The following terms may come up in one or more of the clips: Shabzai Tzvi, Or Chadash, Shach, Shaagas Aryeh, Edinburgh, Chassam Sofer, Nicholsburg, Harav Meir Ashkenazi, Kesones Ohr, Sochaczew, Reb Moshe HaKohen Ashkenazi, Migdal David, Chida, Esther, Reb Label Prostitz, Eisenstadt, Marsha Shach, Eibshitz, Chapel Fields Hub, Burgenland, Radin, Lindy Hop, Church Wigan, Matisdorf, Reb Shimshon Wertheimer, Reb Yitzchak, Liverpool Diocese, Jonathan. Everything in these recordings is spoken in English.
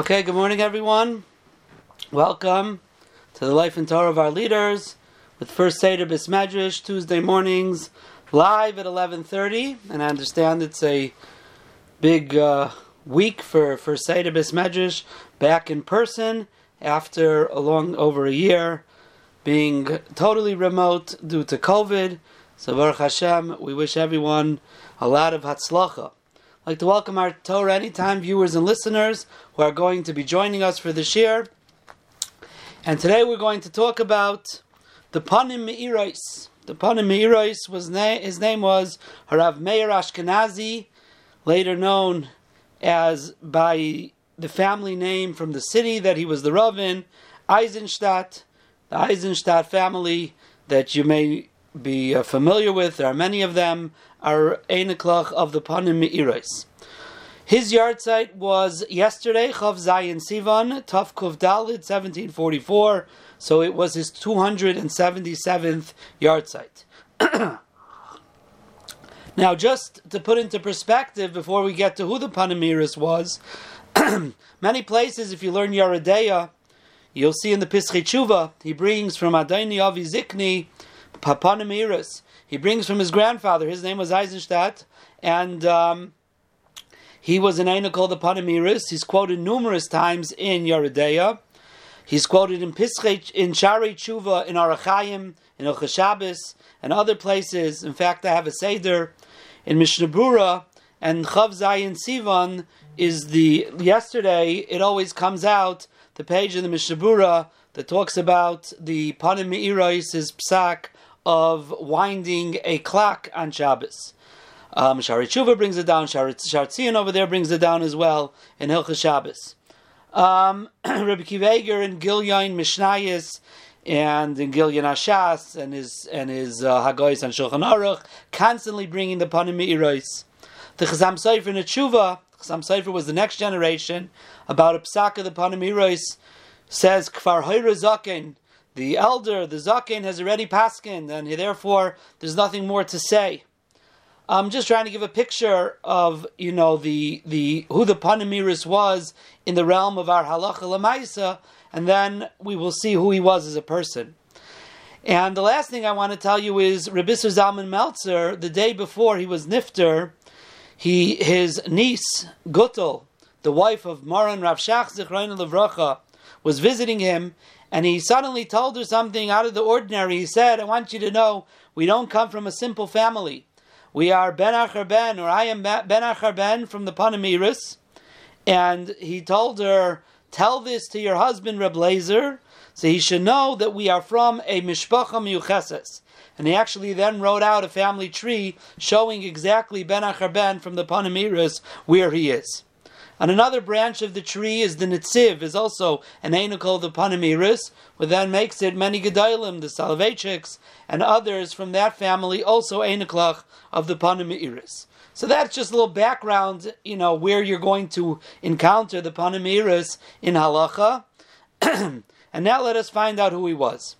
Okay, good morning everyone. Welcome to the Life and Torah of our leaders with First Seder Bis Medrash, Tuesday mornings, live at 11:30. And I understand it's a big week for First Seder Bis Medrash back in person after over a year being totally remote due to COVID. So Baruch Hashem, we wish everyone a lot of hatzlacha. I'd like to welcome our Torah Anytime viewers and listeners who are going to be joining us for this year. And today we're going to talk about the Panim Me'ireis. The Panim Me'ireis, his name was Harav Meir Ashkenazi, later known as by the family name from the city that he was the Rav in, Eisenstadt, the Eisenstadt family that you may be familiar with. There are many of them, are Einiklach of the Panim Me'ireis. His yahrzeit was yesterday, Chav Zayin Sivan, Tav Kuv Dalid, 1744, so it was his 277th yahrzeit. Now, just to put into perspective, before we get to who the Panim Me'ireis was, many places, if you learn Yerideiah, you'll see in the Pischi Tshuva, he brings from Adoni Avi Zikni, Panim Me'ireis. He brings from his grandfather. His name was Eisenstadt, and he was an Eino called the Panim Me'ireis. He's quoted numerous times in Yerideiah. He's quoted in Pischei, in Sharei Tshuva, in Arachayim, in Hilchos Shabbos, and other places. In fact, I have a seder in Mishnah Brura, and Chav Zayin Sivan is the yesterday. It always comes out the page in the Mishnah Brura that talks about the Panim Me'ireis, his psak of winding a clock on Shabbos. Shari Tshuva brings it down, Shartzion over there brings it down as well in Hilchos Shabbos. Rabbi Kiveger in Gilyon Mishnayis and in Gilyon Ashas and his Hagoyis on Shulchan Aruch, constantly bringing the Panim Me'ireis. The Chassam Sofer in the Tshuva, Chassam Sofer was the next generation, about a psak of the Panim Me'ireis, says Kfar Hoira Zaken, the elder, the Zaken, has already paskined, and therefore there's nothing more to say. I'm just trying to give a picture of, the who the Panim Me'ireis was in the realm of our halacha l'maisa, and then we will see who he was as a person. And the last thing I want to tell you is Reb Isser Zalman Meltzer, the day before he was nifter, his niece, Gutel, the wife of Maran Rav Shach, Zichron Livracha, was visiting him, and he suddenly told her something out of the ordinary. He said, I want you to know, we don't come from a simple family. We are Ben Achar Ben, or I am Ben Achar Ben from the Panim Me'ireis. And he told her, tell this to your husband, Reb Lazer, so he should know that we are from a Mishpacha Miucheses. And he actually then wrote out a family tree showing exactly Ben Achar Ben from the Panim Me'ireis where he is. And another branch of the tree is the Netziv, is also an Einukal of the Panim Me'ireis, which then makes it many Gedolim, the Soloveitchiks, and others from that family, also Einuklach of the Panim Me'ireis. So that's just a little background, where you're going to encounter the Panim Me'ireis in Halacha. And now let us find out who he was.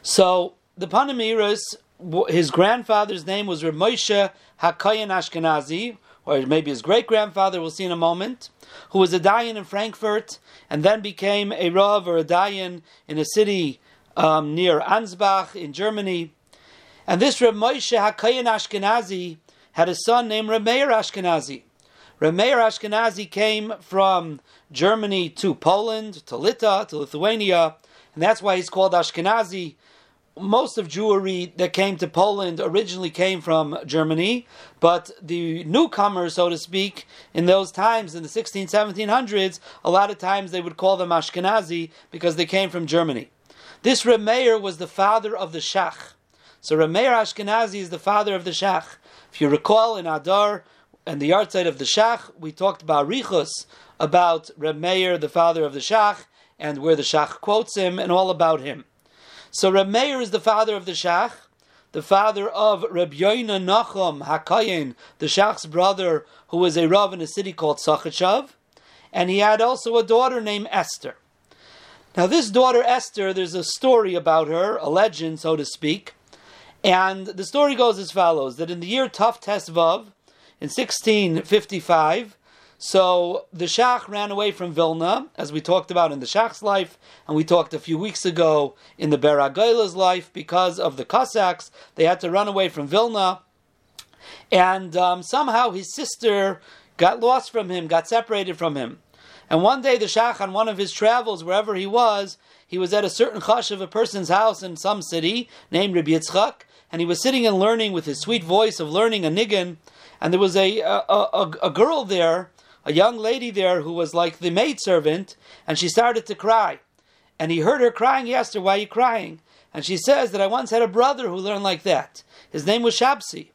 So, the Panim Me'ireis, his grandfather's name was Reb Moshe HaKohen Ashkenazi, or maybe his great-grandfather, we'll see in a moment, who was a dayan in Frankfurt, and then became a rav or a dayan in a city near Ansbach in Germany. And this Reb Moshe HaKohen Ashkenazi had a son named Reb Meir Ashkenazi. Reb Meir Ashkenazi came from Germany to Poland, to Lita, to Lithuania, and that's why he's called Ashkenazi. Most of Jewry that came to Poland originally came from Germany, but the newcomers, so to speak, in those times, in the 1700s, a lot of times they would call them Ashkenazi because they came from Germany. This Reb Meir was the father of the Shach. So Reb Meir Ashkenazi is the father of the Shach. If you recall, in Adar, and the yahrzeit of the Shach, we talked about Richus, about Reb Meir, the father of the Shach, and where the Shach quotes him, and all about him. So Reb Meir is the father of the Shach, the father of Reb Yoyna Nocham Hakayin, the Shach's brother, who was a rav in a city called Sochaczew, and he had also a daughter named Esther. Now this daughter Esther, there's a story about her, a legend, so to speak, and the story goes as follows, that in the year Tav Tes Vav, in 1655, So the Shach ran away from Vilna, as we talked about in the Shach's life, and we talked a few weeks ago in the Ber HaGoyla's life, because of the Cossacks. They had to run away from Vilna, and somehow his sister got lost from him, got separated from him. And one day the Shach, on one of his travels, wherever he was at a certain chash of a person's house in some city named Reb Yitzchak, and he was sitting and learning with his sweet voice of learning a niggun, and there was a girl there, a young lady there, who was like the maidservant, and she started to cry. And he heard her crying. He asked her, "Why are you crying?" And she says that, "I once had a brother who learned like that. His name was Shabzi."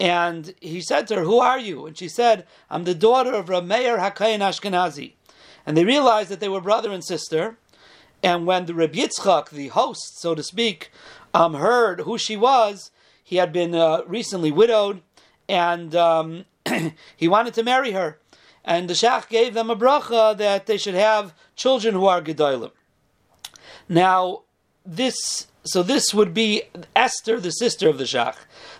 And he said to her, "Who are you?" And she said, "I'm the daughter of Rav Meir HaKohen Ashkenazi." And they realized that they were brother and sister. And when the Reb Yitzchak, the host, so to speak, heard who she was, he had been recently widowed, and he wanted to marry her. And the Shach gave them a bracha that they should have children who are gedolim. Now, this would be Esther, the sister of the Shach.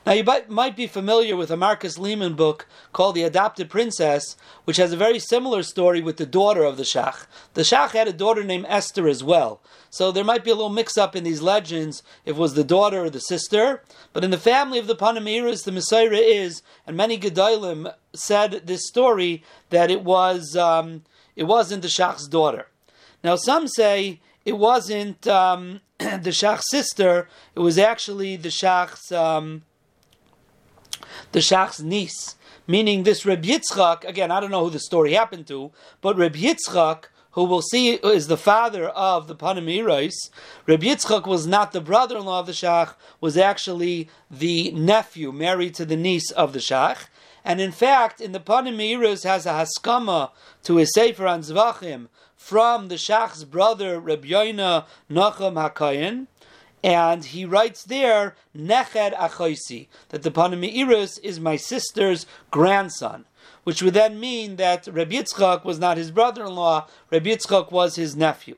Now, you might be familiar with a Marcus Lehman book called The Adopted Princess, which has a very similar story with the daughter of the Shach. The Shach had a daughter named Esther as well. So there might be a little mix-up in these legends if it was the daughter or the sister. But in the family of the Panim Me'ireis, the Mesaira is, and many Gedolim said this story, that it wasn't the Shach's daughter. Now, some say it wasn't the Shach's sister, it was actually the Shach's niece, meaning this Reb Yitzchak. Again, I don't know who the story happened to, but Reb Yitzchak, who we'll see is the father of the Panim Me'ireis, Reb Yitzchak was not the brother-in-law of the Shach, was actually the nephew married to the niece of the Shach. And in fact, in the Panim Me'ireis has a haskama to his Sefer on Zvachim from the Shach's brother, Reb Yoyna Nocham Hakayin. And he writes there, Neched Achoisi, that the Panim Me'ireis is my sister's grandson, which would then mean that Reb Yitzchak was not his brother-in-law, Reb Yitzchak was his nephew.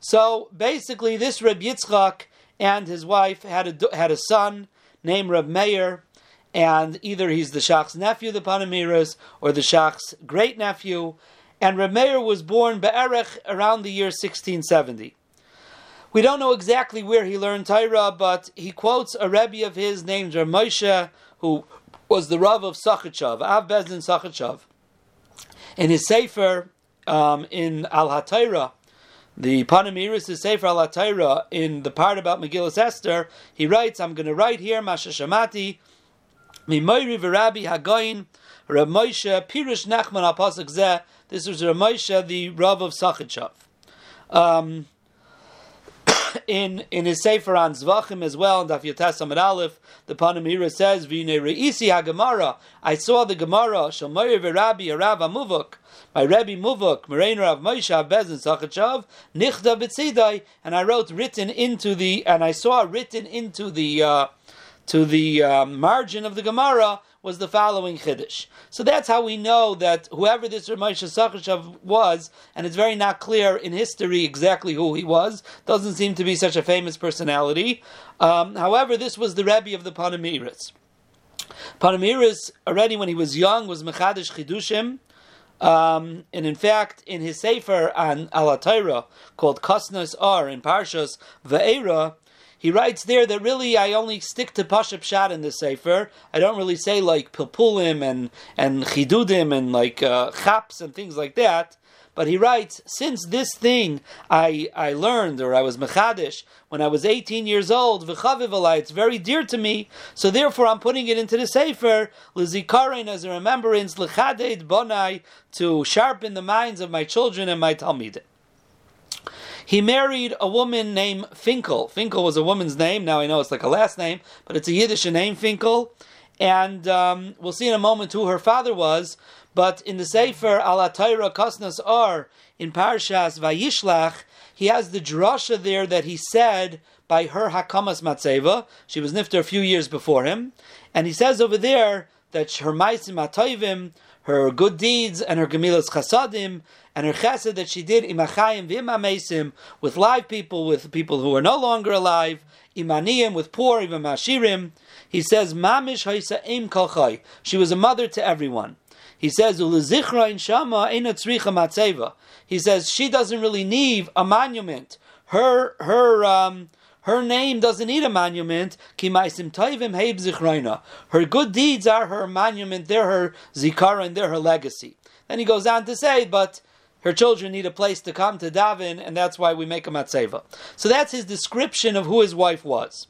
So basically this Reb Yitzchak and his wife had a son named Reb Meir, and either he's the Shach's nephew, the Panim Me'ireis, or the Shach's great-nephew, and Reb Meir was born Be'erech around the year 1670. We don't know exactly where he learned Torah, but he quotes a Rebbe of his named Reb Moshe, who was the Rav of Sochaczew, Av Bezdin Sochaczew. In his Sefer, in Al HaTorah, the Panim Me'ireis' Sefer Al HaTorah, in the part about Megillas Esther, he writes, "I'm going to write here, Masha Shamati, Mimoiri V'Rabbi Hagoyin, Reb Moshe, Pirush Nachman Al Pasuk Zeh." This was Reb Moshe, the Rav of Sochaczew. In his Sefer on Zvachim as well, in Daf Yotes Amud Aleph, the Panim Me'ireis says, "V'nei re'isi ha-gemara, I saw the Gemara, shel Meir v'Rabbi harav ha-muvok, my Rebbe Muvok, Merein Rav Moshe ha-bezdin Sochaczew, nichda b'tzidai, and I wrote written into the, and I saw written into the, margin of the Gemara was the following chiddush." So that's how we know that whoever this Reb Moshe Sochaczew was, and it's very not clear in history exactly who he was, doesn't seem to be such a famous personality. However, this was the Rebbe of the Panim Me'ireis. Panim Me'ireis, already when he was young, was Mechadish Chidushim, and in fact, in his Sefer on Al HaTorah, called Kesones Ohr in Parshas Va'era, he writes there that really I only stick to Pasha Pshat in the Sefer. I don't really say like Pilpulim and Chidudim and like Chaps and things like that. But he writes, since this thing I learned, or I was Mechadish, when I was 18 years old, V'chaviv alai, it's very dear to me, so therefore I'm putting it into the Sefer, L'zikarein, as a remembrance, L'chadeid bonai, to sharpen the minds of my children and my Talmidim. He married a woman named Finkel. Finkel was a woman's name. Now I know it's like a last name, but it's a Yiddish name, Finkel. And we'll see in a moment who her father was. But in the Sefer Al HaTorah Kesones Ohr, in Parshas Vayishlach, he has the drasha there that he said by her Hakamas Matseva. She was nifter a few years before him. And he says over there that her Maisim HaToivim, her good deeds and her Gemilas Chasadim, and her chesed that she did, imachayim v'imameisim, with live people, with people who are no longer alive, imaniyim, with poor, imamashirim. He says, mamish haisa'im kolchai. She was a mother to everyone. He says, Ulezichra in Shama ena tzricha matzeva. He says she doesn't really need a monument. Her name doesn't need a monument. Ki ma'asim tovim heib zichroina. Her good deeds are her monument. They're her zikara and they're her legacy. Then he goes on to say, but her children need a place to come to daven, and that's why we make a matzeva. So that's his description of who his wife was.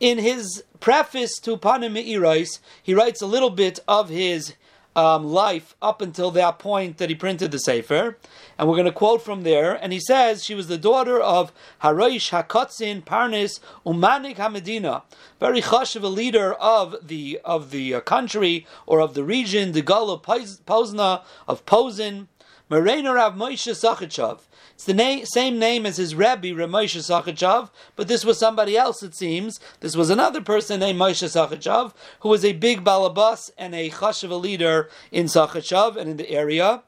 In his preface to Panim Me'ireis, he writes a little bit of his life up until that point that he printed the Sefer. And we're going to quote from there. And he says, she was the daughter of Haroish HaKotzin Parnes Umanik HaMedina. Very chashuv, a leader of the country or of the region, the Gaul of Pozna, of Posen. Merena Rav Moshe Sochaczew. It's the same name as his Rebbe, Reb Moshe Sochaczew, but this was somebody else, it seems. This was another person named Moshe Sochaczew, who was a big balabas and a chashuv leader in Sochaczew and in the area.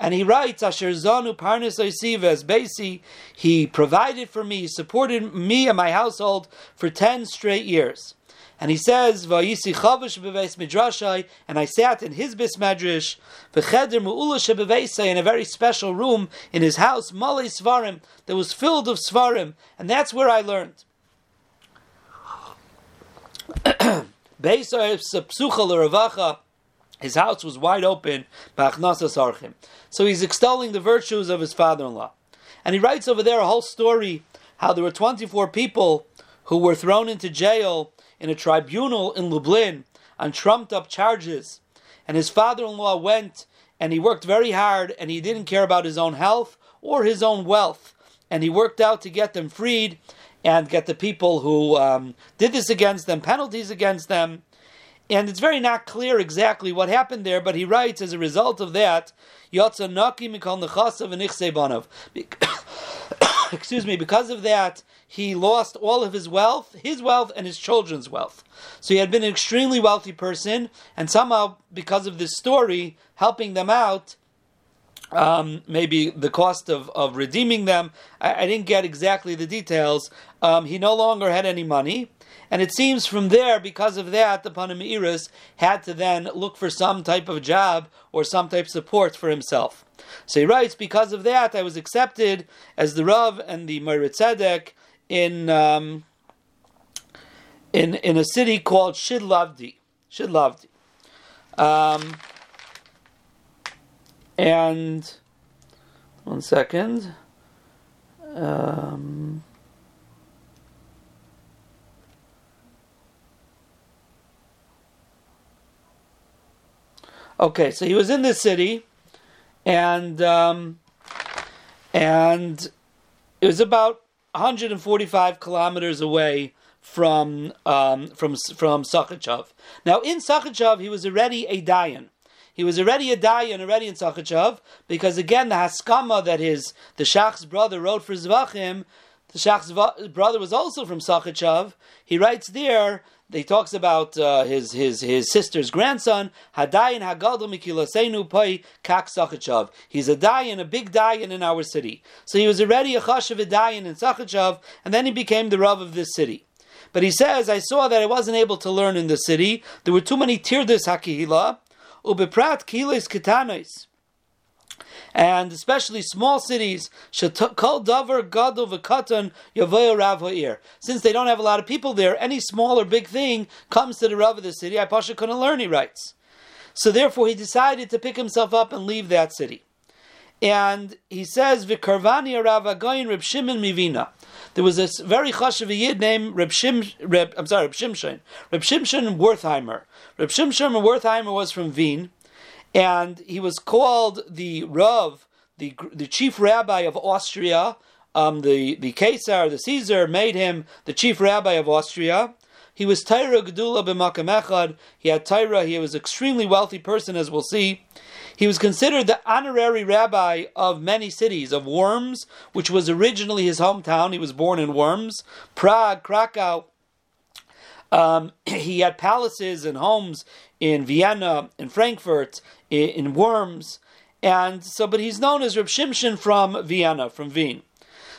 And he writes, Asher Zonu Parnas Oisives Basi, he provided for me, supported me and my household for 10 straight years. And he says, Vayisi Chavush Beveis Midrashai, and I sat in his Bismadrash, V'cheder Mu'ulash Beveisai, in a very special room in his house, Malei Svarim, that was filled of Svarim, and that's where I learned. Beisai Sapsucha L'Ravacha, his house was wide open, B'achnasas Archim. So he's extolling the virtues of his father-in-law. And he writes over there a whole story, how there were 24 people who were thrown into jail in a tribunal in Lublin on trumped-up charges. And his father-in-law went, and he worked very hard, and he didn't care about his own health or his own wealth. And he worked out to get them freed and get the people who did this against them, penalties against them. And it's very not clear exactly what happened there, but he writes, as a result of that, Yotza Naki Mikol Nechasav and Ichsei Banav. Excuse me, because of that, he lost all of his wealth, and his children's wealth. So he had been an extremely wealthy person, and somehow, because of this story, helping them out, maybe the cost of redeeming them, I didn't get exactly the details, he no longer had any money. And it seems from there, because of that, the Panim Me'ireis had to then look for some type of job or some type of support for himself. So he writes, because of that, I was accepted as the Rav and the Meir Tzedek in a city called Shidlavdi. And one second. Okay, so he was in this city, and it was about 145 kilometers away from Sochaczew. Now, in Sochaczew, he was already a dayan. He was already a dayan, already in Sochaczew, because again, the haskama that the Shach's brother wrote for Zvachim, the Shach's brother was also from Sochaczew. He writes there. He talks about his sister's grandson, Hadayin Hagadol Mikilasenu Pai Kak Sochaczew. He's a dayan, a big dayan in our city. So he was already a chashuv dayan in Sochaczew, and then he became the Rav of this city. But he says, I saw that I wasn't able to learn in the city. There were too many tirdas hakihila, ubeprat kiles ketanos. And especially small cities, Kol Davar Gadol V'Katan Yavoy Rav Ha'ir. Since they don't have a lot of people there, any small or big thing comes to the Rav of the city. I pasha couldn't learn, he writes. So therefore he decided to pick himself up and leave that city. And he says, V'Karvani Rav Ha'goyin Reb Shimon Mivina. There was this very chashuv yid named Reb Shimshon Wertheimer. Reb Shimshon Wertheimer was from Wien. And he was called the Rav, the chief rabbi of Austria. The Caesar, the Caesar, made him the chief rabbi of Austria. He was Taira Gedula b'Makam Echad. He had Taira. He was an extremely wealthy person, as we'll see. He was considered the honorary rabbi of many cities, of Worms, which was originally his hometown. He was born in Worms, Prague, Krakow. He had palaces and homes in Vienna, in Frankfurt, in Worms, and so. But he's known as Reb Shimshon from Vienna, from Wien.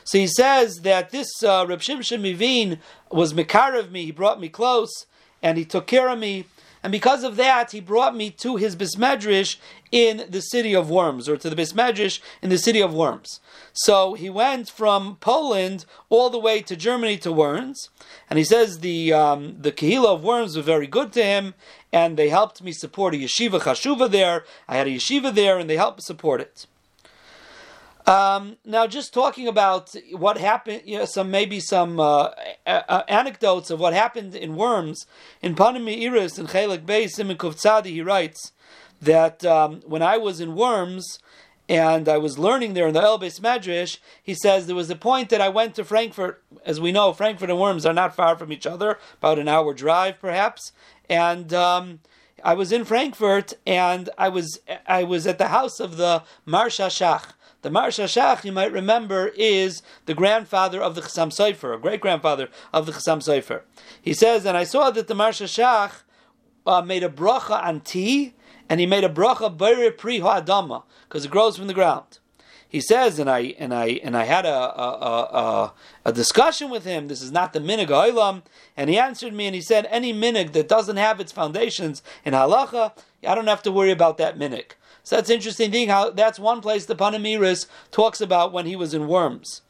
So he says that this Reb Shimshon Mivin was mekarev me. He brought me close, and he took care of me. And because of that, he brought me to his Bismedrish in the city of Worms, or to the Bismedrish in the city of Worms. So he went from Poland all the way to Germany, to Worms. And he says the Kehillah of Worms were very good to him, and they helped me support a yeshiva chashuva there. I had a yeshiva there, and they helped support it. Now, just talking about what happened, some anecdotes of what happened in Worms. In Panim Me'ireis, in Chelik Bey, Siman Kuf Tzadi, he writes that when I was in Worms and I was learning there in the El Beis Medrash, he says there was a point that I went to Frankfurt. As we know, Frankfurt and Worms are not far from each other, about an hour drive perhaps, and I was in Frankfurt, and I was at the house of the Marsha Shach. The Marsha Shach, you might remember, is the grandfather of the Chassam Sofer, a great-grandfather of the Chassam Sofer. He says, and I saw that the Marsha Shach made a bracha on tea, and he made a bracha b'rei pri ha'adama, because it grows from the ground. He says, and I had a discussion with him. This is not the minig ha'olam, and he answered me, and he said, any minig that doesn't have its foundations in halacha, I don't have to worry about that minig. So that's an interesting thing, how that's one place the Panim Me'ireis talks about when he was in Worms.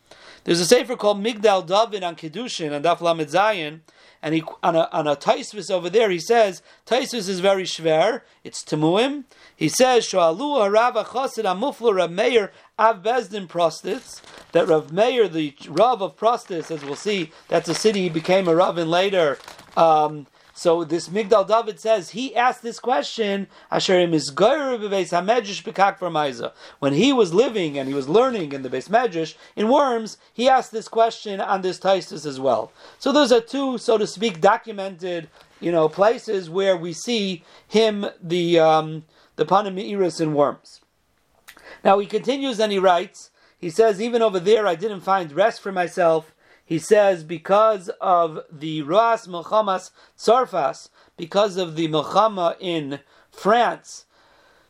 There's a sefer called Migdal David on Kedushin, on Daf Lamed Zayin, and he, on a Taisvis over there, he says, Taisvis is very shver, it's Temuim. He says, Shoalu Harav HaChosid HaMufla Rav Meir Av Bezdin Prostitz, that Rav Meir, the Rav of Prostitz, as we'll see, that's a city he became a Rav in later. So this Migdal David says, he asked this question, when he was living and he was learning in the Beis Medrash in Worms, he asked this question on this Taisus as well. So those are two, so to speak, documented, places where we see him, the Panim Me'ireis in Worms. Now he continues and he writes, he says, even over there I didn't find rest for myself. He says, because of the Roas Milchamas Tsarfas, because of the Milchama in France.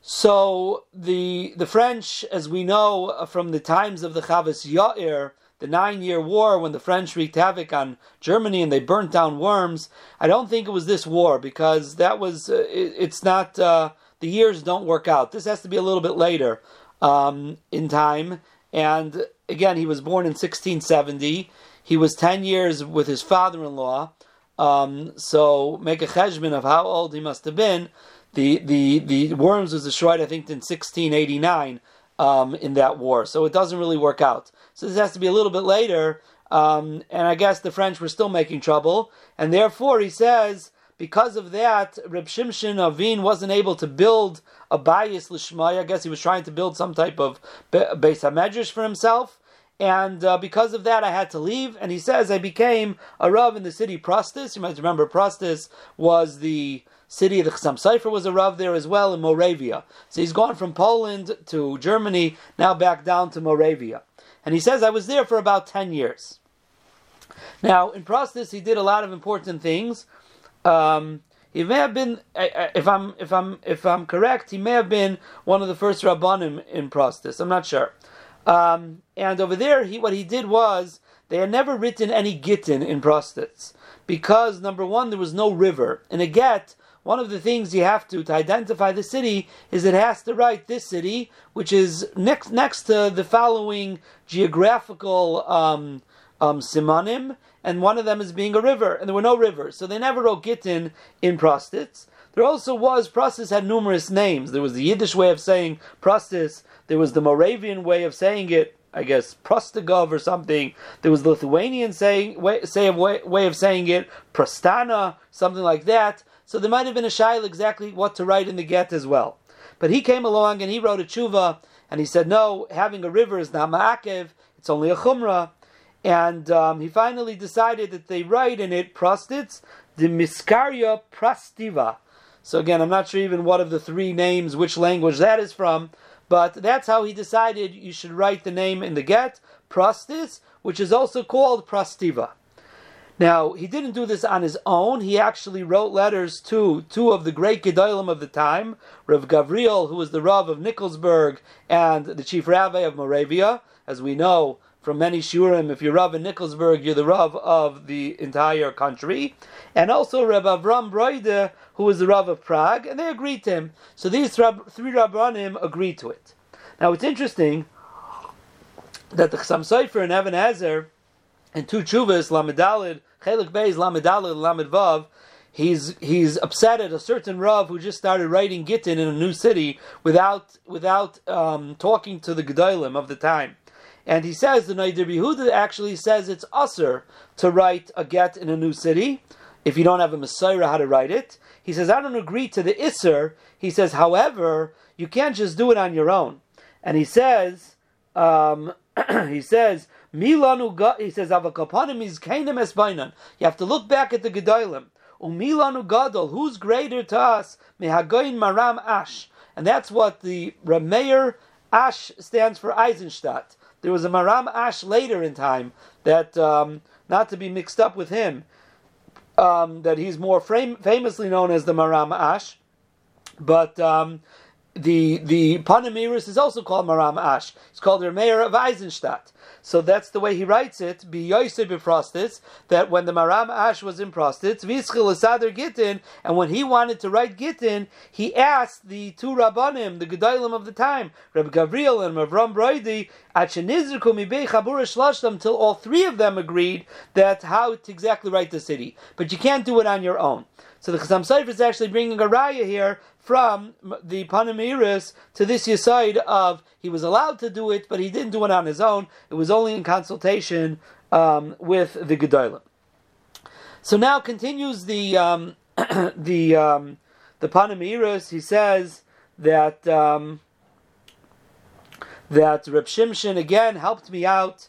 So the French, as we know from the times of the Chavos Yair, the 9-year war when the French wreaked havoc on Germany and they burnt down Worms, I don't think it was this war, because that was, it's not, the years don't work out. This has to be a little bit later in time. And again, he was born in 1670. He was 10 years with his father-in-law, so make a cheshbon of how old he must have been. The Worms was destroyed, I think, in 1689 in that war, so it doesn't really work out. So this has to be a little bit later, and I guess the French were still making trouble, and therefore he says, because of that, Reb Shimshon Avin wasn't able to build a bayis l'shmai. I guess he was trying to build some type of Beis HaMedrash for himself. And because of that, I had to leave. And he says, I became a Rav in the city Prostis. You might remember Prostis was the city of the Chassam Sofer, was a Rav there as well in Moravia. So he's gone from Poland to Germany, now back down to Moravia. And he says, I was there for about 10 years. Now, in Prostis, he did a lot of important things. He may have been, if I'm correct, he may have been one of the first Rabbanim in Prostis. I'm not sure. And over there, what he did was, they had never written any gittin in Prostitz, because, number one, there was no river. In a get, one of the things you have to identify the city is it has to write this city, which is next to the following geographical simanim, and one of them is being a river, and there were no rivers, so they never wrote gittin in Prostitz. There also was, Prostis had numerous names. There was the Yiddish way of saying Prostis. There was the Moravian way of saying it, I guess, Prostigov or something. There was the Lithuanian way of saying it, Prostana, something like that. So there might have been a shaila exactly what to write in the get as well. But he came along and he wrote a tshuva, and he said, no, having a river is not ma'akev, it's only a chumrah. And he finally decided that they write in it, Prostitz, the Miskaria Prostiva. So again, I'm not sure even what of the three names, which language that is from, but that's how he decided you should write the name in the get, Prostis, which is also called Prostiva. Now, he didn't do this on his own. He actually wrote letters to two of the great Gedolim of the time, Reb Gavriel, who was the Rav of Nicholsburg and the chief Rabbi of Moravia. As we know, from many shurim. If you're Rav in Nicholsburg, you're the Rav of the entire country. And also Reb Avram Broide, who was the Rav of Prague, and they agreed to him. So these three Rabbanim agreed to it. Now it's interesting that the Chassam Sofer and Evan Hazar and two Chuvas, Lamed Daled, Chelik Beis, Lamed Daled, Lamed Vav, he's upset at a certain Rav who just started writing Gittin in a new city without talking to the Gedolim of the time. And he says, the Neider Behuda actually says it's usher to write a get in a new city, if you don't have a Messiah how to write it. He says, I don't agree to the Isser. He says, however, you can't just do it on your own. And he says, he says, Avakapanim is kainim esbainan. You have to look back at the Gedolim. Umilanu gadol, who's greater to us? Mehagoyin Maharam Ash. And that's what the Harav Meir Ash stands for, Eisenstadt. There was a Maharam Ash later in time that, not to be mixed up with him, that he's more famously known as the Maharam Ash. But the Panim Me'ireis is also called Maharam Ash. It's called the Mayor of Eisenstadt. So that's the way he writes it, that when the Maharam Ash was in Prostitz, Vizchil Asader Gittin, and when he wanted to write Gittin, he asked the two Rabbanim, the Gedolim of the time, Reb Gavriel and Rav Avram Broide, till all three of them agreed that how to exactly write the city. But you can't do it on your own. So the Chassam Sofer is actually bringing a raya here from the Panim Me'ireis to this yesod of he was allowed to do it, but he didn't do it on his own. It was only in consultation with the Gedolim. So now continues the Panim Me'ireis. He says that that Reb Shimshon again helped me out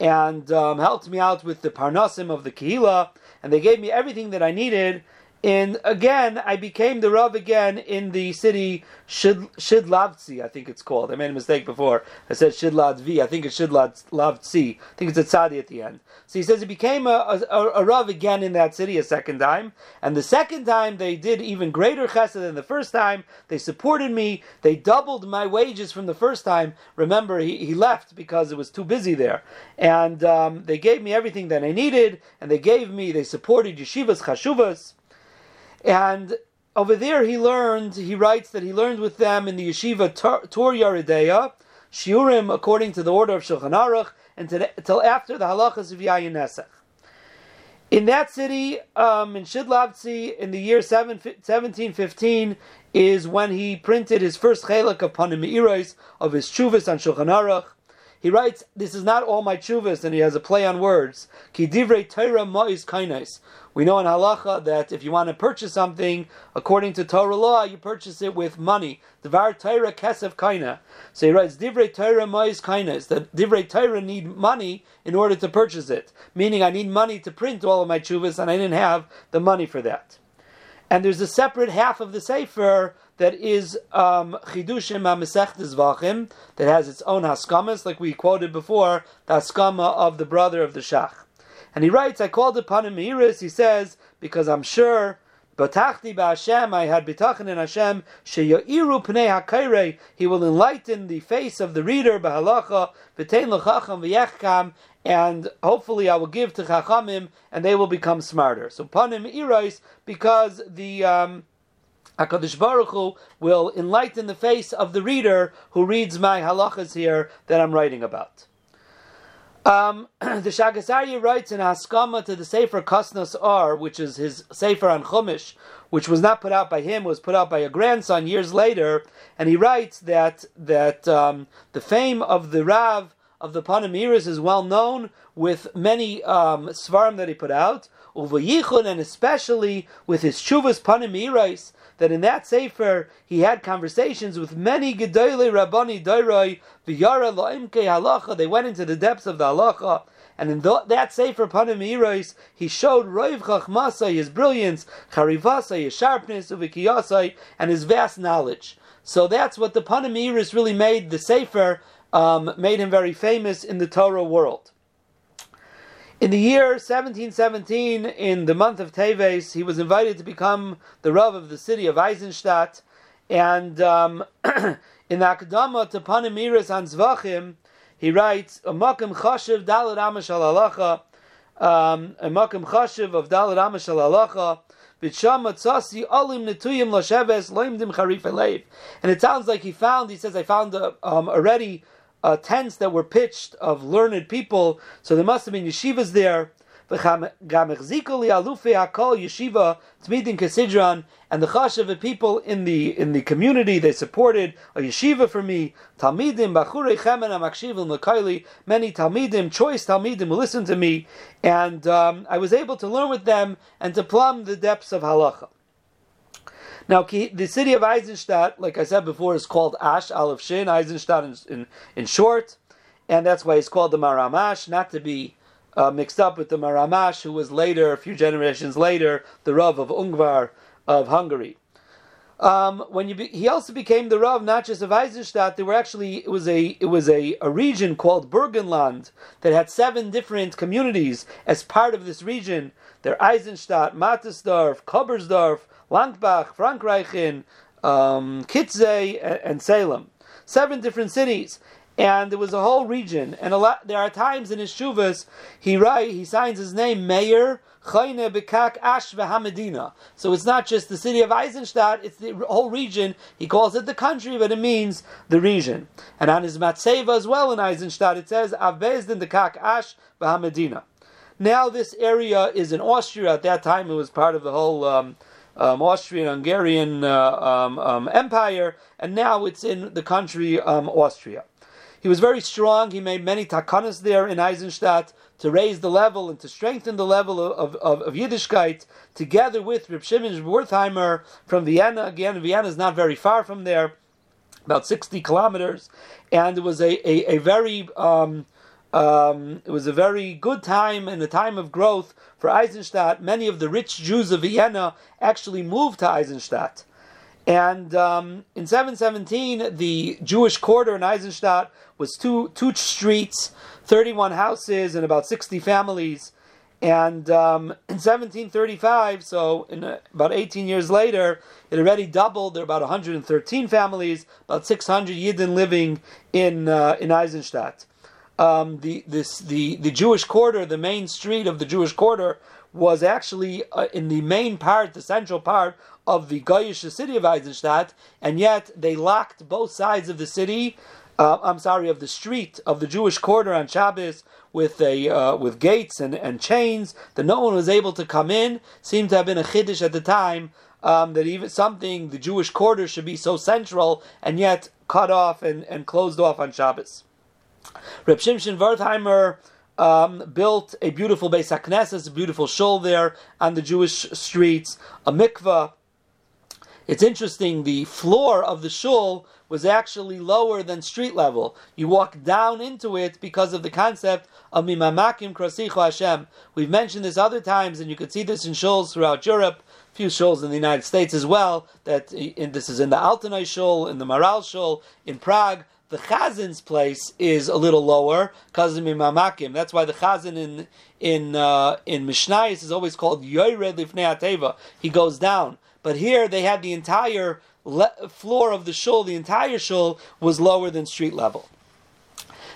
and helped me out with the Parnasim of the Kehila, and they gave me everything that I needed. And again, I became the Rav again in the city Shidlavtsi, I think it's called. I made a mistake before. I said Shidlavtsi. I think it's Shidlavtsi. I think it's a tzadi at the end. So he says he became a Rav again in that city a second time. And the second time they did even greater chesed than the first time. They supported me. They doubled my wages from the first time. Remember, he left because it was too busy there. And they gave me everything that I needed. And they supported yeshivas, chashuvas. And over there he writes that he learned with them in the yeshiva Tor Yeridea, shiurim according to the order of Shulchan Aruch, until after the halachas of Yayin Nesach. In that city, in Shidlavtsi, in the year 1715, is when he printed his first chelik of Panim Me'ireis, of his tshuvas on Shulchan Aruch. He writes, this is not all my tshuvas, and he has a play on words. Ki divrei Torah mo'is kainos. We know in halacha that if you want to purchase something, according to Torah law, you purchase it with money. Devar Torah kesef kaina. So he writes, divrei Torah mo'is kainos, that divrei Torah need money in order to purchase it. Meaning I need money to print all of my tshuvas, and I didn't have the money for that. And there's a separate half of the sefer that is Chidushim HaMesechtes Vachim, that has its own haskamas, like we quoted before, the haskama of the brother of the Shach. And he writes, I called upon Panim Me'ireis, he says, because I'm sure, Batachti ba'Hashem, I had bitachin in Hashem, sheyo'iru pnei ha'kairei, he will enlighten the face of the reader, b'halacha, v'tein l'chacham v'yechkam, and hopefully I will give to chachamim, and they will become smarter. So Panim Me'ireis, because the HaKadosh Baruch Hu will enlighten the face of the reader who reads my halachas here that I'm writing about. The Shaagas Aryeh writes in Haskama to the Sefer Kesones Ohr, which is his Sefer on Chumash, which was not put out by him, was put out by a grandson years later, and he writes that the fame of the Rav of the Panim Me'ireis is well known with many svarim that he put out, uvayichun, and especially with his tshuvas Panim Me'ireis, that in that sefer he had conversations with many gedolei rabboni doiroi v'yara lo'imkei halacha. They went into the depths of the halacha, and in that sefer Panim Me'ireis he showed roiv chachmasai, his brilliance, charivasai, his sharpness, uvikiyasai, and his vast knowledge. So that's what the Panim Me'ireis really made the sefer, made him very famous in the Torah world. In the year 1717, in the month of Teves, he was invited to become the Rav of the city of Eisenstadt, and in the Akdama to Panim Me'ireis on Zvachim, He writes, a Makim Chashiv Dalad Amish al Halacha, a Makim Chashiv of Dalad Amish al Halacha, and it sounds like he found, he says, I found already tents that were pitched of learned people, so there must have been yeshivas there. And the Chashav people in the community, they supported a yeshiva for me. Many Talmidim, choice Talmidim, who listened to me, and I was able to learn with them and to plumb the depths of halacha. Now, the city of Eisenstadt, like I said before, is called Ash, Aleph Shin, Eisenstadt in short, and that's why it's called the Maharam Ash, not to be mixed up with the Maharam Ash, who was later, a few generations later, the Rav of Ungvar of Hungary. He also became the Rav not just of Eisenstadt. There were actually it was a region called Burgenland that had 7 different communities as part of this region. There are Eisenstadt, Matisdorf, Kobersdorf, Landbach, Frankreichin, Kitzay, and Salem. 7 different cities. And there was a whole region, and there are times in his shuvas he signs his name Meir Chayne Bekak Ash V'Hamedina. So it's not just the city of Eisenstadt; it's the whole region. He calls it the country, but it means the region. And on his matseva as well in Eisenstadt, it says Avezdin Bekak Ash V'Hamedina. Now this area is in Austria. At that time, it was part of the whole Austrian-Hungarian empire, and now it's in the country Austria. He was very strong. He made many takanas there in Eisenstadt to raise the level and to strengthen the level of Yiddishkeit, together with Reb Shimshon Wertheimer from Vienna. Again, Vienna is not very far from there, about 60 kilometers. And it was a very good time and a time of growth for Eisenstadt. Many of the rich Jews of Vienna actually moved to Eisenstadt. And in 717, the Jewish quarter in Eisenstadt was two streets, 31 houses, and about 60 families. And in 1735, so about 18 years later, it already doubled. There are about 113 families, about 600 Yidden living in Eisenstadt. The Jewish quarter, the main street of the Jewish quarter, was actually in the main part, the central part of the Goyish city of Eisenstadt, and yet they locked both sides of the city, of the street, of the Jewish quarter on Shabbos with gates and chains that no one was able to come in. Seemed to have been a chiddush at the time that even something, the Jewish quarter should be so central and yet cut off and closed off on Shabbos. Reb Shimshon Wertheimer built a beautiful Beis HaKnesses, a beautiful shul there on the Jewish streets, a mikveh. It's interesting, the floor of the shul was actually lower than street level. You walk down into it because of the concept of Mimamakim Krasicho Hashem. We've mentioned this other times, and you can see this in shuls throughout Europe, a few shuls in the United States as well, this is in the Altenai shul, in the Maral shul, in Prague. The chazin's place is a little lower, kazim imamakim. That's why the chazin in Mishnayos is always called Yored Lifnei Ateva. He goes down. But here they had the entire floor of the shul. The entire shul was lower than street level.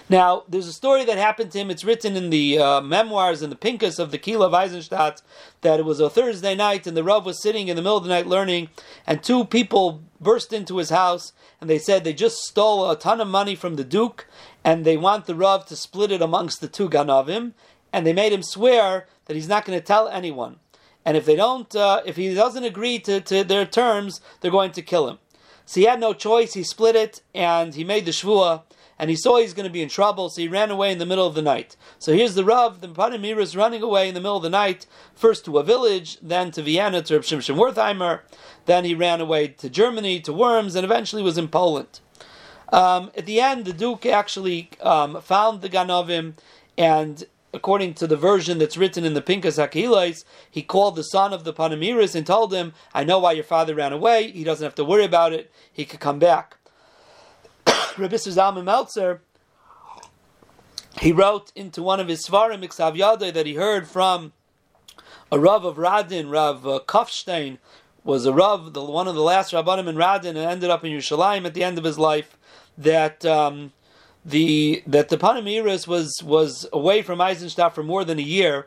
Now, there's a story that happened to him. It's written in the memoirs and the Pinkus of the Kila of Eisenstadt that it was a Thursday night and the Rav was sitting in the middle of the night learning, and 2 people burst into his house and they said they just stole a ton of money from the Duke and they want the Rav to split it amongst the 2 Ganavim, and they made him swear that he's not going to tell anyone. And if they don't, if he doesn't agree to their terms, they're going to kill him. So he had no choice. He split it and he made the Shvuah. And he saw he's going to be in trouble, so he ran away in the middle of the night. So here's the Rav, the Panim Me'ireis, running away in the middle of the night, first to a village, then to Vienna, to Reb Shimshon Wertheimer. Then he ran away to Germany, to Worms, and eventually was in Poland. At the end, the Duke actually found the Ganovim, and according to the version that's written in the Pinkas HaKeilos, he called the son of the Panim Me'ireis and told him, I know why your father ran away, he doesn't have to worry about it, he could come back. Reb Isser Zalman Meltzer, he wrote into one of his Svarim, Iksav Yadai, that he heard from a Rav of Radin, Rav Kofstein, was a Rav, one of the last Rabbanim in Radin, and ended up in Yerushalayim at the end of his life, that that the Panim Me'ireis was away from Eisenstadt for more than a year,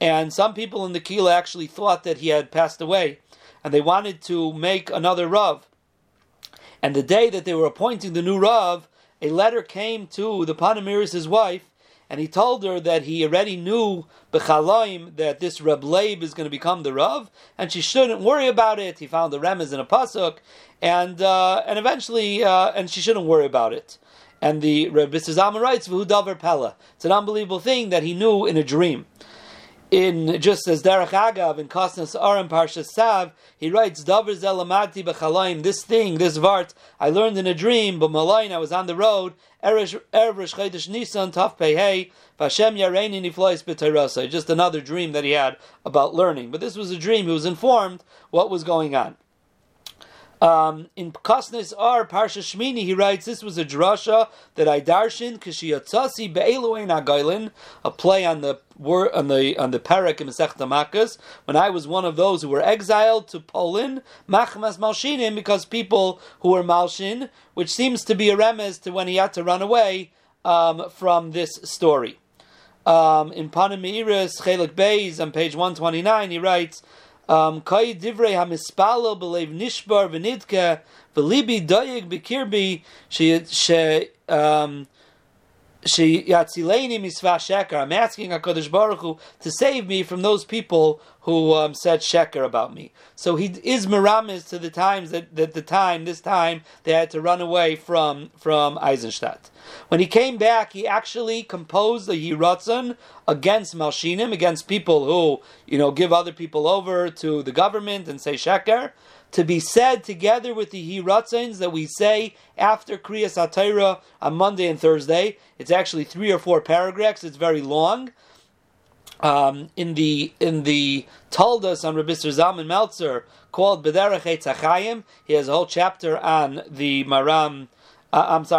and some people in the Kila actually thought that he had passed away, and they wanted to make another Rav. And the day that they were appointing the new Rav, a letter came to the Panim Me'ireis' wife, and he told her that he already knew B'chalaim that this Reb Leib is going to become the Rav, and she shouldn't worry about it. He found the remez in a pasuk, and eventually, and she shouldn't worry about it. And the Reb Isser Zalman writes, "V'hu davar pela." It's an unbelievable thing that he knew in a dream. In just as Derech Agav in Kesones Ohr and Parsha Sav, he writes, "Davar ze lamadti b'chalaim." This thing, this vart, I learned in a dream. But Malayin, I was on the road. Erev Rosh Chodesh Nisan Tav Pei Hey. V'Hashem Yareini Niflois B'Teirasa. Just another dream that he had about learning. But this was a dream. He was informed what was going on. In Kesones Ohr, Parsha Shmini, he writes, this was a drasha that I darshin kashiyatzasi be'elu ein hagaylin, a play on the word on the parak in Masechta Makkos, when I was one of those who were exiled to Poland, machmas malshinim, because people who were malshin, which seems to be a remez to when he had to run away from this story. In Panim Me'ireis Chelik Beis on page 129, he writes, kai divrei hamispalo belev nishbar v'nidke v'libi doyeg b'kirbi she yatzileini misva sheker. I'm asking HaKadosh Baruch Hu to save me from those people who said sheker about me. So he is meramis to the times that this time they had to run away from Eisenstadt. When he came back, he actually composed a Yiratzon against Malshinim, against people who, give other people over to the government and say sheker, to be said together with the Hiratzins that we say after Kriyas HaTorah on Monday and Thursday. It's actually 3 or 4 paragraphs. It's very long. In the Taldas on Reb Isser Zalman Meltzer called B'derech Eitz HaChaim, he has a whole chapter on the Maharam. On the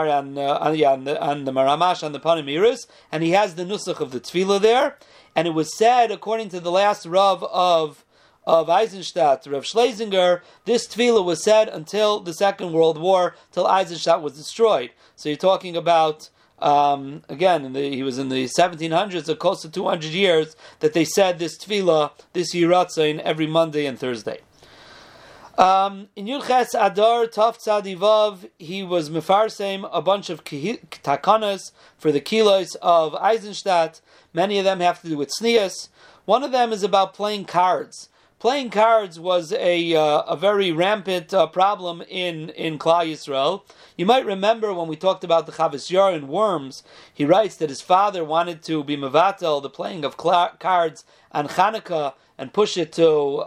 Maharam Ash, on the Panim Me'ireis, and he has the nusach of the Tefillah there. And it was said according to the last Rav of Eisenstadt, Rav Schlesinger, this tefillah was said until the Second World War, till Eisenstadt was destroyed. So you're talking about, he was in the 1700s, so close to 200 years, that they said this tefillah, this Yiratzayin, every Monday and Thursday. In Yud Ches Adar Tav Tzadivav, he was mefarseim a bunch of takanas for the kilos of Eisenstadt. Many of them have to do with sneas. One of them is about playing cards. Playing cards was a very rampant problem in Klal Yisrael. You might remember when we talked about the Chavis Yor in Worms, he writes that his father wanted to be mevatel the playing of cards on Chanukah and push it to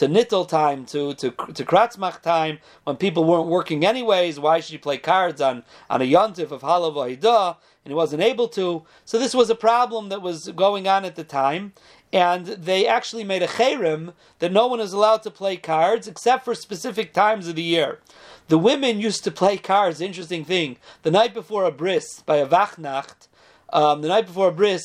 Nittel time, to Kratzmach time, when people weren't working anyways. Why should you play cards on a Yontif of Halav Vahidah? And he wasn't able to. So this was a problem that was going on at the time. And they actually made a cherem that no one is allowed to play cards except for specific times of the year. The women used to play cards, interesting thing. The night before a bris, by a vachnacht,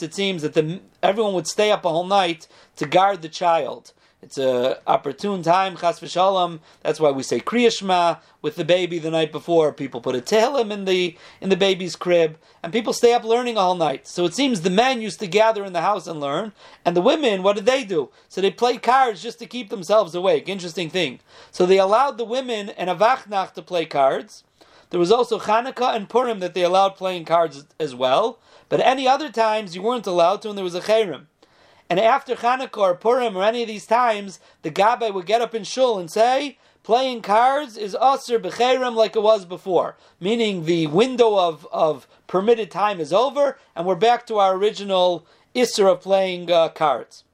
it seems that everyone would stay up a whole night to guard the child. It's an opportune time, chas v'shalom. That's why we say kriya shema with the baby the night before. People put a tehillim in the baby's crib, and people stay up learning all night. So it seems the men used to gather in the house and learn, and the women, what did they do? So they played cards just to keep themselves awake. Interesting thing. So they allowed the women and a vachnach to play cards. There was also Chanukah and Purim that they allowed playing cards as well. But any other times you weren't allowed to, and there was a cherem. And after Chanukah or Purim or any of these times, the Gabbai would get up in shul and say, playing cards is Aser B'cherem like it was before. Meaning the window of permitted time is over, and we're back to our original Isser of playing cards.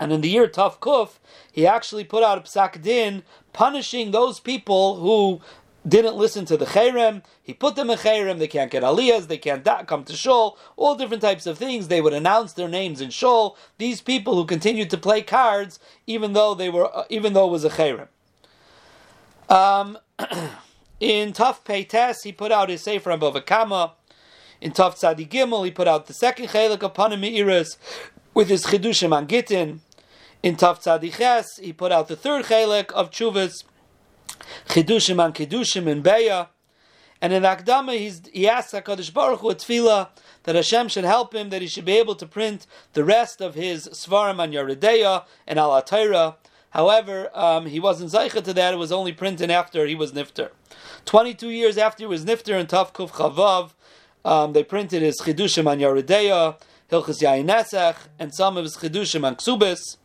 And in the year Tav Kuf, he actually put out a Psak Din punishing those people who didn't listen to the cherem. He put them in cherem. They can't get aliyahs. They can't come to shul. All different types of things. They would announce their names in shul. These people who continued to play cards, even though it was a cherem. In Tav Pei Tes, he put out his Sefer on Bava Kama. In Tav Tzadi Gimel, he put out the second chelik of Panim Me'ireis with his chidushim on Gittin. In Tav Tzadi Ches, he put out the third chelik of Tshuvas, Chidushim and Kedushim in Beya. And in the Akdama, he asks HaKadosh Baruch Hu a tefillah that Hashem should help him, that he should be able to print the rest of his Svarim on Yeridea and Al HaTorah. However, he wasn't Zaycha to that. It was only printed after he was Nifter. 22 years after he was Nifter in Tav Kuf Chavav, they printed his Chidushim on Yeridea, Hilchis Yayin Nesach, and some of his Chidushim on Ksubis.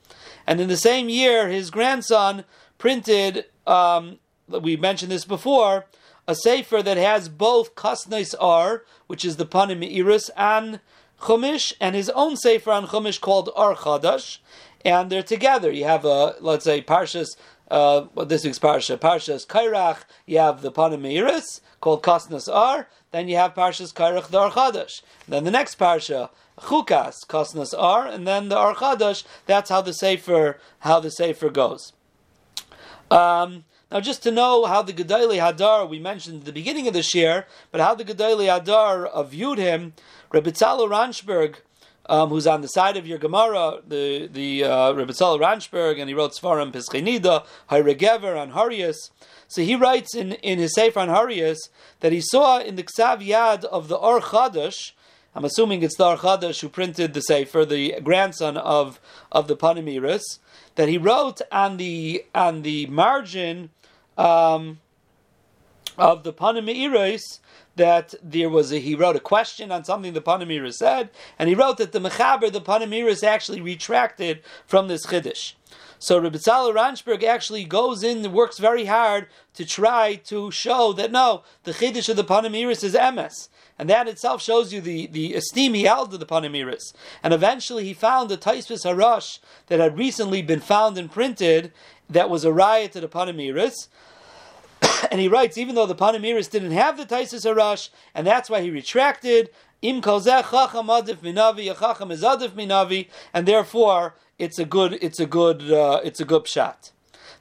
And in the same year, his grandson printed, we mentioned this before, a sefer that has both Kesones Ohr, which is the Panim Me'ireis, and Chumash, and his own sefer on Chumash called Or Chadash, and they're together. You have a, let's say, Parshas, this week's Parsha, Parshas Kairach. You have the Panim Me'ireis called Kesones Ohr. Then you have Parshas Kairach, the Or Chadash. Then the next Parsha, Chukas, Kesones Ohr, and then the Or Chadash. That's how the sefer goes. Now, just to know how the Gedolei Hadar, we mentioned at the beginning of this year, but how the Gedolei Hadar viewed him, Rebbe Zal Ranchberg, who's on the side of your Gemara, the Rebbe Zal Ranchberg, and he wrote Svarim Pesachei Nida, Hayregever on Harius. So he writes in his Sefer on Harius that he saw in the Ksav Yad of the Or Chadash, I'm assuming it's the Or Chadash who printed the Sefer, the grandson of the Panim Me'ireis, that he wrote on the margin of the Panim Me'ireis, that there was he wrote a question on something the Panim Me'ireis said, and he wrote that the Mechaber, the Panim Me'ireis, actually retracted from this Chiddush. So Rebbe Zal Ranchberg actually goes in and works very hard to try to show that no, the Chiddush of the Panim Me'ireis is emes. And that itself shows you the esteem he held to the Panim Me'ireis. And eventually he found the Taisvis Harash that had recently been found and printed that was a riot to the Panim Me'ireis. And he writes, even though the Panim Me'ireis didn't have the Taisvis Harash, and that's why he retracted, Im kol zeh chacham adif minavi, a chacham is adif minavi, and therefore it's a good pshat.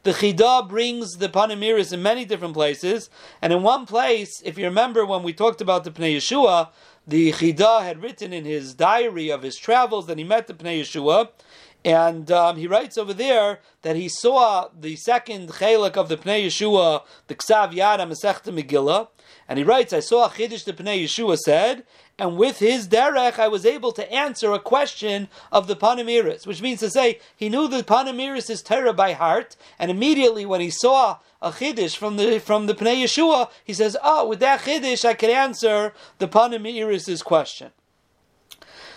The Chida brings the Panim Me'ireis in many different places, and in one place, if you remember when we talked about the Pnei Yeshua, the Chida had written in his diary of his travels that he met the Pnei Yeshua, and he writes over there that he saw the second Chelek of the Pnei Yeshua, the Ksav Yad HaMasechta Megillah, and he writes, I saw a Chiddush the Pnei Yeshua said, and with his derech, I was able to answer a question of the Panim Me'ireis, which means to say, he knew the Panim Me'ireis' Torah by heart, and immediately when he saw a Chiddush from the Pnei Yeshua, he says, oh, with that Chiddush, I could answer the Panim Me'ireis' question.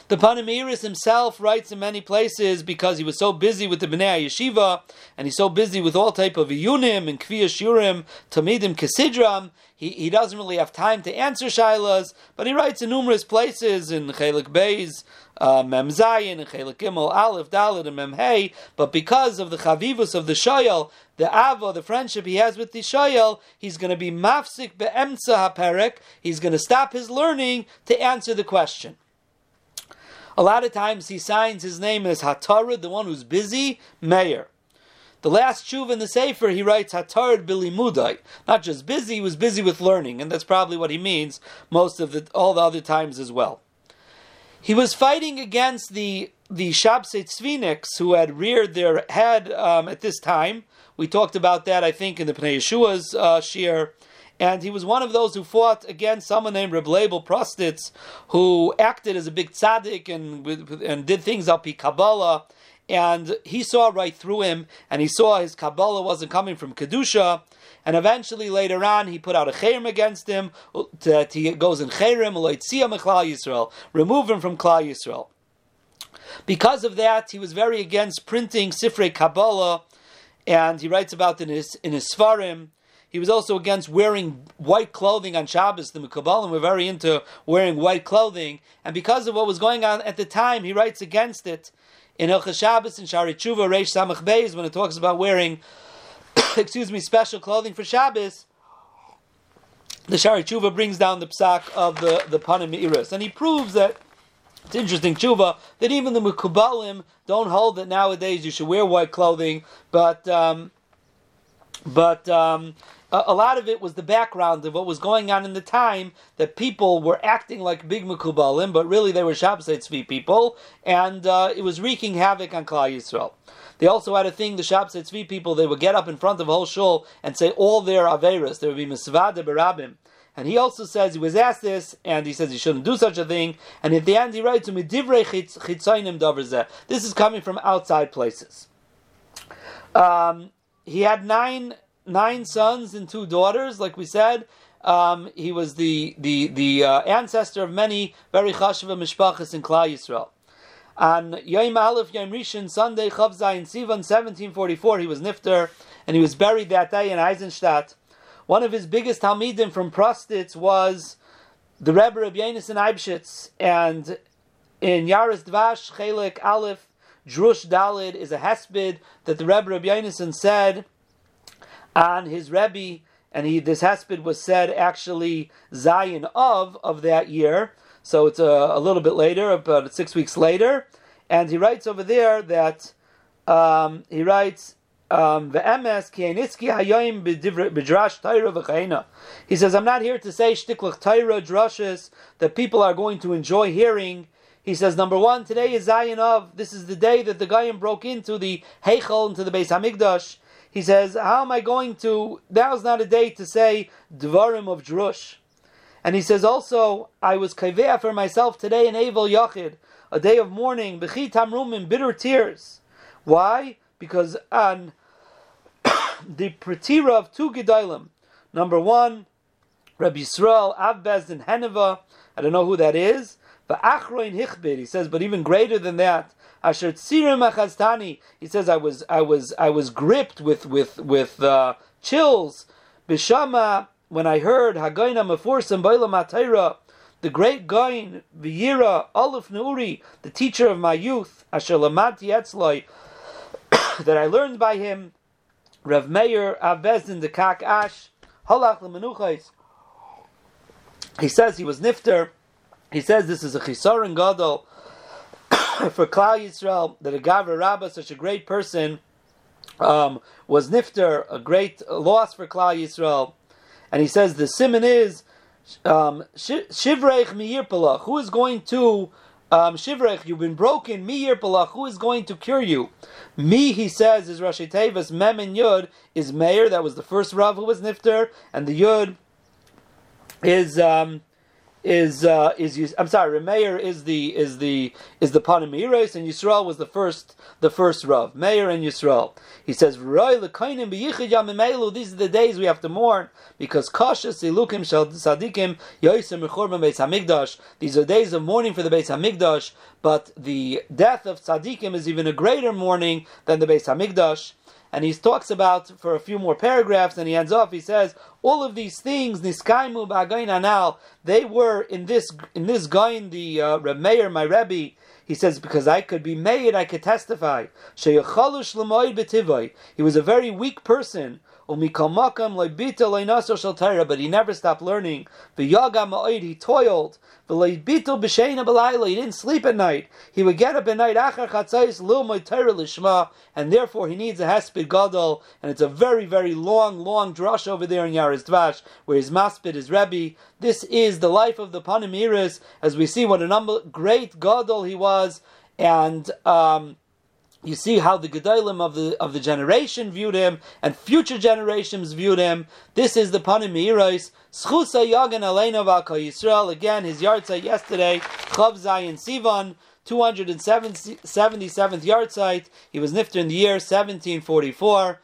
The Panim Me'ireis himself writes in many places because he was so busy with the Bnei Yeshiva, and he's so busy with all type of Iyunim and Kviyash Yurim, Tamidim Kesidram, he doesn't really have time to answer Shailas, but he writes in numerous places, in Chelik Beis, Mem Zayin, and Chelik Gimel, Aleph, Dalet, and Mem Hey, but because of the Chavivus of the Shoyal, the Ava, the friendship he has with the Shoyal, he's going to be Mafsik Be'emtza HaPerek, he's going to stop his learning to answer the question. A lot of times he signs his name as Hatarad, the one who's busy, Meir. The last tshuva in the Sefer, he writes Hatarad bilimudai. Not just busy, he was busy with learning, and that's probably what he means most of all the other times as well. He was fighting against the Shabzai Tzvi who had reared their head at this time. We talked about that, I think, in the Pnei Yeshua's shir. And he was one of those who fought against someone named Reb Label Prostitz, who acted as a big tzaddik and did things up in Kabbalah. And he saw right through him, and he saw his Kabbalah wasn't coming from Kedusha. And eventually, later on, he put out a Cherem against him, that he goes in Cherem, Loitzia Mechla Yisrael, remove him from Klal Yisrael. Because of that, he was very against printing Sifrei Kabbalah, and he writes about in his Svarim. He was also against wearing white clothing on Shabbos. The Mekabalim were very into wearing white clothing. And because of what was going on at the time, he writes against it. In Hilchos Shabbos and Sha'arei Tshuva, Reish Samach Beis, when it talks about wearing special clothing for Shabbos, the Sha'arei Tshuva brings down the psak of the Panim Me'ireis. And he proves that, it's interesting, Tshuva, that even the Mekabalim don't hold that nowadays you should wear white clothing, but a lot of it was the background of what was going on in the time that people were acting like big mekubalim, but really they were Shabzai Tzvi people, and it was wreaking havoc on Klal Yisrael. They also had a thing, the Shabzai Tzvi people, they would get up in front of a whole shul and say all their averas. There would be misvada berabim. And he also says he was asked this, and he says he shouldn't do such a thing. And at the end he writes, this is coming from outside places. He had nine sons and two daughters, like we said. He was the ancestor of many very chashuva mishpachas in Klal Yisrael. On Yom Aleph, Yom Rishon, Sunday, Chav Zayin Sivan, 1744, he was nifter, and he was buried that day in Eisenstadt. One of his biggest talmidim from Prostitz was the Rebbe Reb Yoyna in Eibshitz, and in Yaris Dvash, Chelik Aleph, Drush Dalid is a hesped that the Rebbe Reb Yoyna said on his Rebbe. And this hesped was said actually Zion of that year, so it's a little bit later, about 6 weeks later. And he writes over there that he writes ve'emes ki enitzki hayoyim b'drash Torah v'chaina. He says, I'm not here to say shtiklach Torah drushes that people are going to enjoy hearing. He says, number one, today is Zion of. This is the day that the Goyim broke into the Heichel, into the Beis Hamikdash. He says, how am I going to... That was not a day to say Dvarim of Drush. And he says also, I was Kaveah for myself today in Eivel Yachid, a day of mourning, B'chi Tamrum, in bitter tears. Why? Because on the Pratira of two Gedolim, number one, Rabbi Yisrael, Avbez, and Heneva, I don't know who that is, but Achroin Hichbid, he says, but even greater than that, Asher Tzirim Achaztani, he says, I was gripped with chills. Bishama, when I heard Hagoyna Meforsim B'Olam HaTorah, the great Goyin V'Yira Aleph Neuri, the teacher of my youth, Asher Lamati Etzloi, that I learned by him, Rav Meir Avbezdin Dekak Ash Halach L'Menuchais. He says he was nifter. He says this is a chisaron gadol for Klal Yisrael, that a Gavra Rabbah, such a great person, was nifter, a great loss for Klal Yisrael. And he says the siman is shivreich miyirpalach. Who is going to shivreich? You've been broken. Miyirpalach. Who is going to cure you? Me, he says, is Rashi Tevis. Mem and Yud is Meir. That was the first Rav who was nifter, and the Yud Meir is the Panim Me'ireis, and Yisrael was the first Rav, Meir and Yisrael. He says, these are the days we have to mourn, because these are days of mourning for the Beis Hamikdash, but the death of Tzadikim is even a greater mourning than the Beis Hamikdash. And he talks about, for a few more paragraphs, and he ends off, he says, all of these things, niskaimu b'agayin anal, they were in this gain, the Reb Meir, my Rebbe, he says, because I could be made, I could testify. She'yechalu shlemoid b'tivoi. He was a very weak person. Umikal makam lo'bita lo'inaso shel Torah, but he never stopped learning. V'yaga ma'oid, he toiled. V'lo'bita b'sheina b'layla, he didn't sleep at night. He would get up at night, achar chatzais lilmod Torah lishma, and therefore he needs a hesped gadol, and it's a very, very long drush over there in Yaris Dvash, where his maspid is Rebbe. This is the life of the Panim Me'ireis, as we see what a great gadol he was, and you see how the Gedolim of the generation viewed him, and future generations viewed him. This is the Panim Me'ireis. Schusa Yagen Aleinu V'Kol Yisrael. Again, his yahrzeit yesterday, Chav Zayin Sivan, 277th yahrzeit. He was nifter in the year 1744.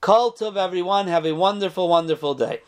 Kol Tov, everyone. Have a wonderful, wonderful day.